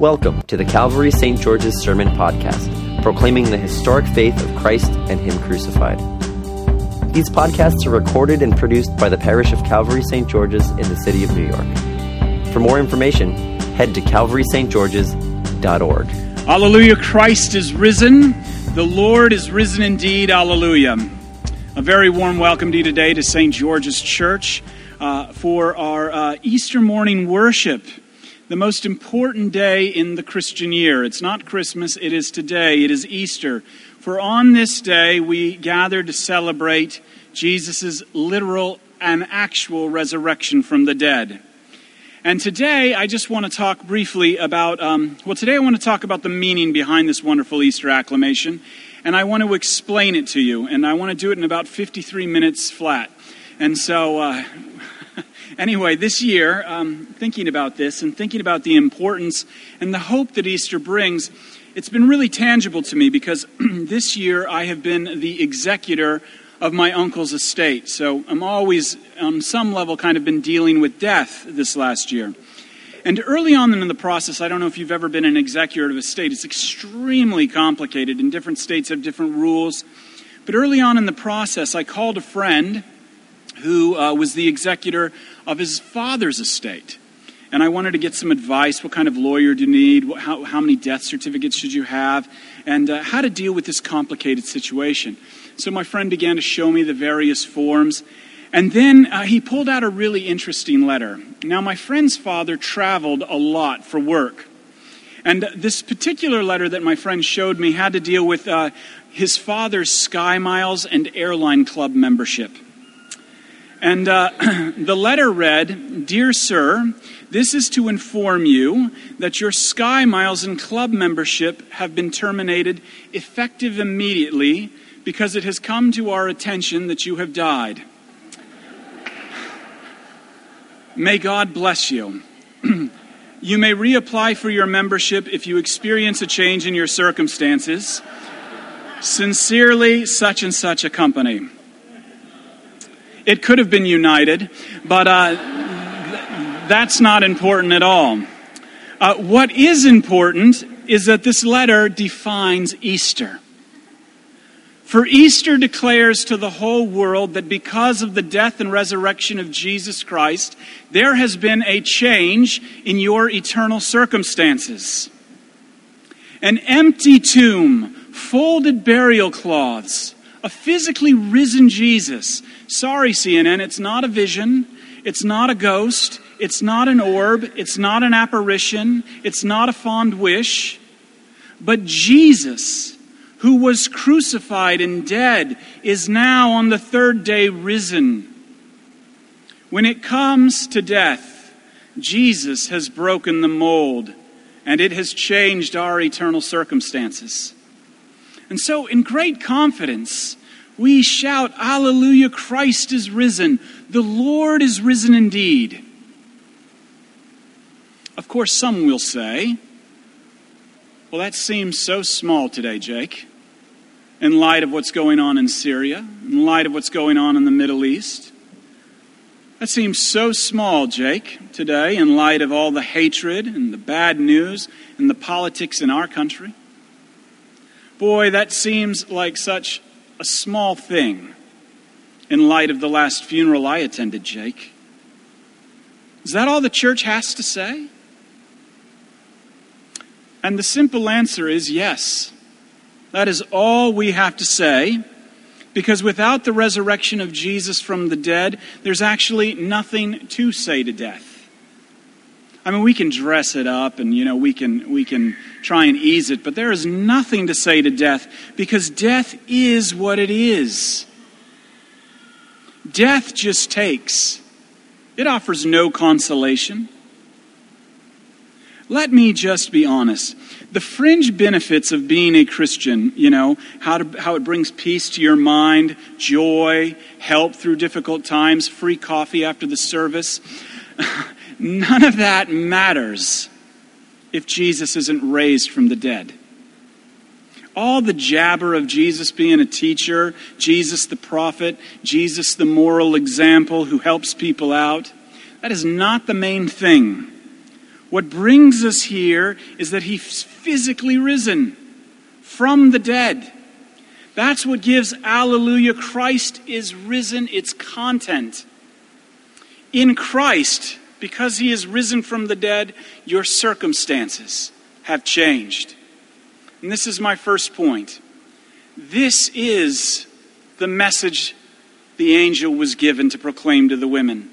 Welcome to the Calvary St. George's Sermon Podcast, proclaiming the historic faith of Christ and Him crucified. These podcasts are recorded and produced by the parish of Calvary St. George's in the city of New York. For more information, head to calvarystgeorges.org. Hallelujah, Christ is risen. The Lord is risen indeed. Hallelujah. A very warm welcome to you today to St. George's Church for our Easter morning worship. The most important day in the Christian year. It's not Christmas, it is today, it is Easter. For on this day we gather to celebrate Jesus' literal and actual resurrection from the dead. And today I just want to talk briefly about, today I want to talk about the meaning behind this wonderful Easter acclamation. And I want to explain it to you. And I want to do it in about 53 minutes flat. And so... Anyway, this year, thinking about this and thinking about the importance and the hope that Easter brings, it's been really tangible to me because this year I have been the executor of my uncle's estate. So I'm always, on some level, kind of been dealing with death this last year. And early on in the process, I don't know if you've ever been an executor of a state. It's extremely complicated, and different states have different rules. But early on in the process, I called a friend who was the executor of his father's estate. And I wanted to get some advice. What kind of lawyer do you need? How many death certificates should you have? And how to deal with this complicated situation. So my friend began to show me the various forms. And then he pulled out a really interesting letter. Now, my friend's father traveled a lot for work. And this particular letter that my friend showed me had to deal with his father's Sky Miles and Airline Club membership. And the letter read, "Dear Sir, this is to inform you that your Sky Miles and Club membership have been terminated effective immediately because it has come to our attention that you have died. May God bless you. You may reapply for your membership if you experience a change in your circumstances. Sincerely, such and such a company." It could have been United, but that's not important at all. What is important is that this letter defines Easter. For Easter declares to the whole world that because of the death and resurrection of Jesus Christ, there has been a change in your eternal circumstances. An empty tomb, folded burial cloths, a physically risen Jesus. Sorry, CNN, it's not a vision. It's not a ghost. It's not an orb. It's not an apparition. It's not a fond wish. But Jesus, who was crucified and dead, is now on the third day risen. When it comes to death, Jesus has broken the mold, and it has changed our eternal circumstances. And so, in great confidence, we shout, "Alleluia, Christ is risen. The Lord is risen indeed." Of course, some will say, "Well, that seems so small today, Jake, in light of what's going on in Syria, in light of what's going on in the Middle East. That seems so small, Jake, today, in light of all the hatred and the bad news and the politics in our country. Boy, that seems like such a small thing in light of the last funeral I attended, Jake. Is that all the church has to say?" And the simple answer is yes. That is all we have to say, because without the resurrection of Jesus from the dead, there's actually nothing to say to death. I mean, we can dress it up and, we can try and ease it, but there is nothing to say to death because death is what it is. Death just takes. It offers no consolation. Let me just be honest. The fringe benefits of being a Christian, how it brings peace to your mind, joy, help through difficult times, free coffee after the service... None of that matters if Jesus isn't raised from the dead. All the jabber of Jesus being a teacher, Jesus the prophet, Jesus the moral example who helps people out, that is not the main thing. What brings us here is that he's physically risen from the dead. That's what gives Alleluia, Christ is risen, its content. In Christ, because he is risen from the dead, your circumstances have changed. And this is my first point. This is the message the angel was given to proclaim to the women.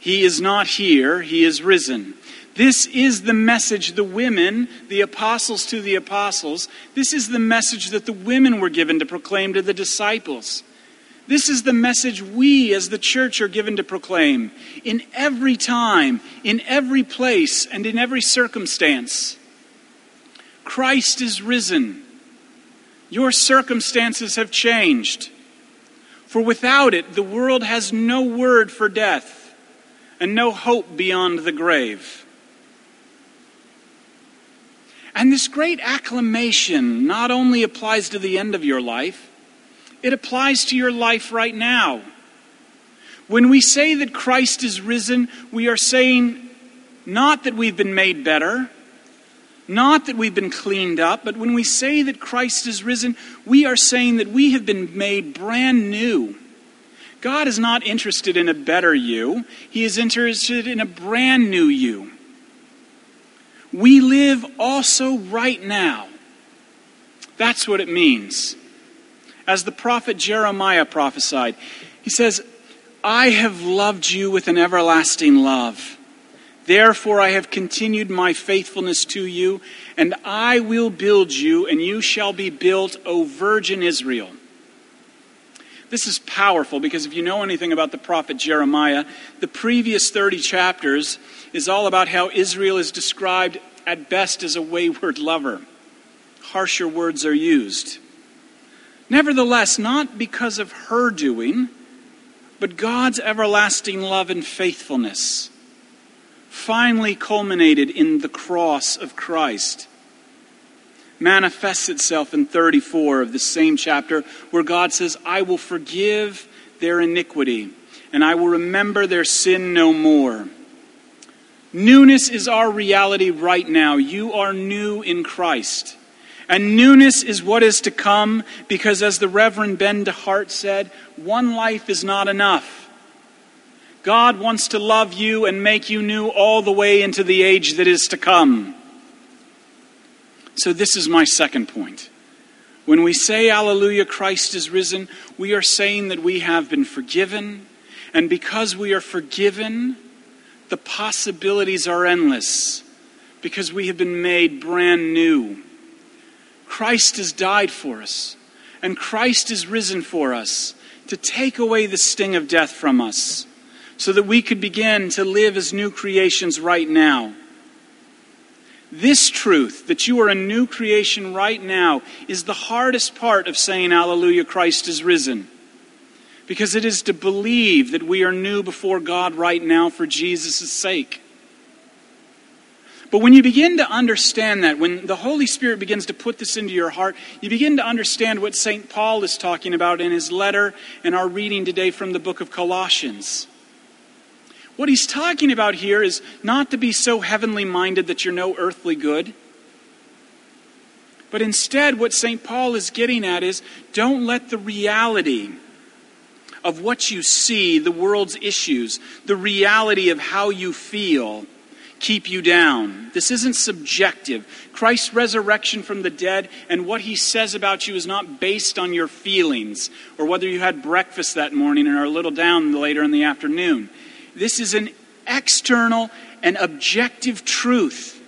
He is not here, he is risen. This is the message the women, the apostles to the apostles, this is the message that the women were given to proclaim to the disciples. This is the message we as the church are given to proclaim in every time, in every place, and in every circumstance. Christ is risen. Your circumstances have changed. For without it, the world has no word for death and no hope beyond the grave. And this great acclamation not only applies to the end of your life, it applies to your life right now. When we say that Christ is risen, we are saying not that we've been made better, not that we've been cleaned up, but when we say that Christ is risen, we are saying that we have been made brand new. God is not interested in a better you. He is interested in a brand new you. We live also right now. That's what it means. As the prophet Jeremiah prophesied, he says, I have loved you with an everlasting love. Therefore, I have continued my faithfulness to you, and I will build you, and you shall be built, O virgin Israel. This is powerful because if you know anything about the prophet Jeremiah, the previous 30 chapters is all about how Israel is described at best as a wayward lover. Harsher words are used. Nevertheless, not because of her doing, but God's everlasting love and faithfulness finally culminated in the cross of Christ, manifests itself in 34 of the same chapter where God says, I will forgive their iniquity and I will remember their sin no more. Newness is our reality right now. You are new in Christ. And newness is what is to come because as the Reverend Ben De Hart said, one life is not enough. God wants to love you and make you new all the way into the age that is to come. So this is my second point. When we say, Alleluia, Christ is risen, we are saying that we have been forgiven. And because we are forgiven, the possibilities are endless because we have been made brand new. Christ has died for us, and Christ is risen for us to take away the sting of death from us so that we could begin to live as new creations right now. This truth, that you are a new creation right now, is the hardest part of saying, Alleluia, Christ is risen, because it is to believe that we are new before God right now for Jesus' sake. But when you begin to understand that, when the Holy Spirit begins to put this into your heart, you begin to understand what St. Paul is talking about in his letter and our reading today from the book of Colossians. What he's talking about here is not to be so heavenly minded that you're no earthly good. But instead, what St. Paul is getting at is, don't let the reality of what you see, the world's issues, the reality of how you feel, keep you down. This isn't subjective. Christ's resurrection from the dead and what he says about you is not based on your feelings or whether you had breakfast that morning and are a little down later in the afternoon. This is an external and objective truth.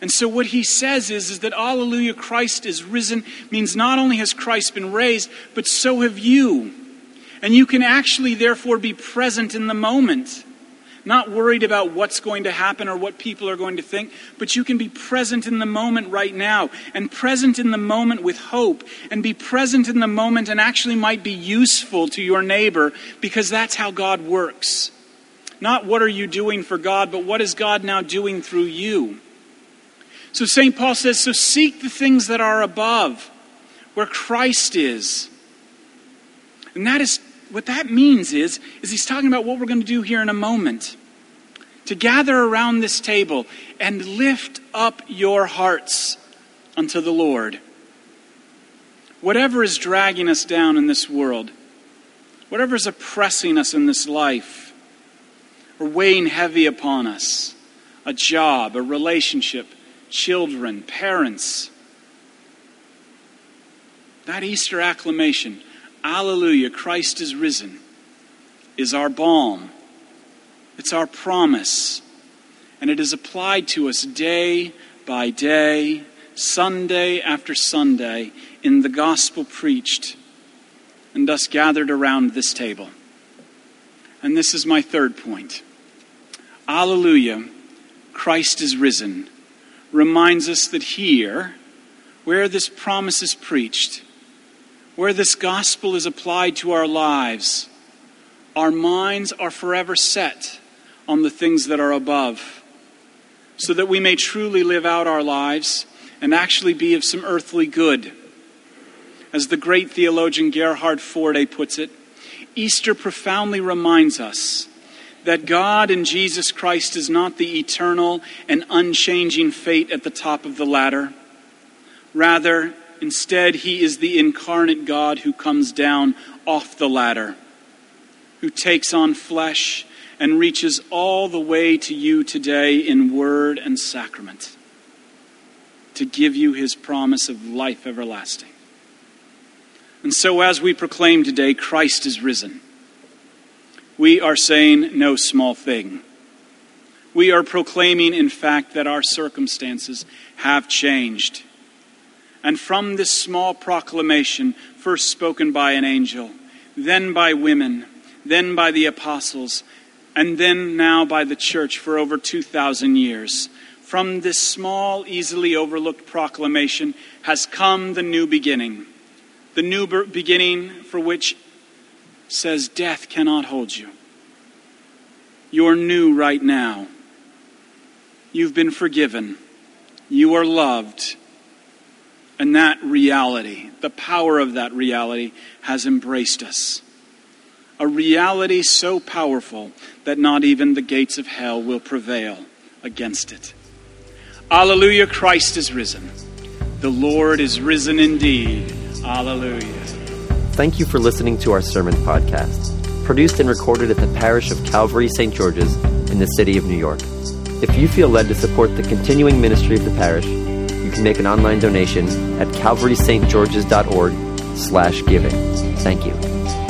And so what he says is that Alleluia, Christ is risen means not only has Christ been raised, but so have you. And you can actually therefore be present in the moment. Not worried about what's going to happen or what people are going to think, but you can be present in the moment right now and present in the moment with hope and be present in the moment and actually might be useful to your neighbor because that's how God works. Not what are you doing for God, but what is God now doing through you? So St. Paul says, so seek the things that are above where Christ is. And that is what that means is he's talking about what we're going to do here in a moment. to gather around this table and lift up your hearts unto the Lord. Whatever is dragging us down in this world, whatever is oppressing us in this life, or weighing heavy upon us, a job, a relationship, children, parents, that Easter acclamation, Alleluia, Christ is risen, is our balm. It's our promise. And it is applied to us day by day, Sunday after Sunday, in the gospel preached and thus gathered around this table. And this is my third point. Alleluia, Christ is risen, reminds us that here, where this promise is preached, where this gospel is applied to our lives, our minds are forever set on the things that are above, so that we may truly live out our lives and actually be of some earthly good. As the great theologian Gerhard Forde puts it, Easter profoundly reminds us that God in Jesus Christ is not the eternal and unchanging fate at the top of the ladder. Rather, instead, he is the incarnate God who comes down off the ladder, who takes on flesh and reaches all the way to you today in word and sacrament to give you his promise of life everlasting. And so as we proclaim today, Christ is risen, we are saying no small thing. We are proclaiming, in fact, that our circumstances have changed. And from this small proclamation, first spoken by an angel, then by women, then by the apostles, and then now by the church for over 2,000 years. From this small, easily overlooked proclamation has come the new beginning. The new beginning for which says death cannot hold you. You're new right now. You've been forgiven. You are loved. And that reality, the power of that reality, has embraced us. A reality so powerful that not even the gates of hell will prevail against it. Alleluia, Christ is risen. The Lord is risen indeed. Alleluia. Thank you for listening to our sermon podcast, produced and recorded at the parish of Calvary St. George's in the city of New York. If you feel led to support the continuing ministry of the parish, you can make an online donation at calvarystgeorges.org/giving. Thank you.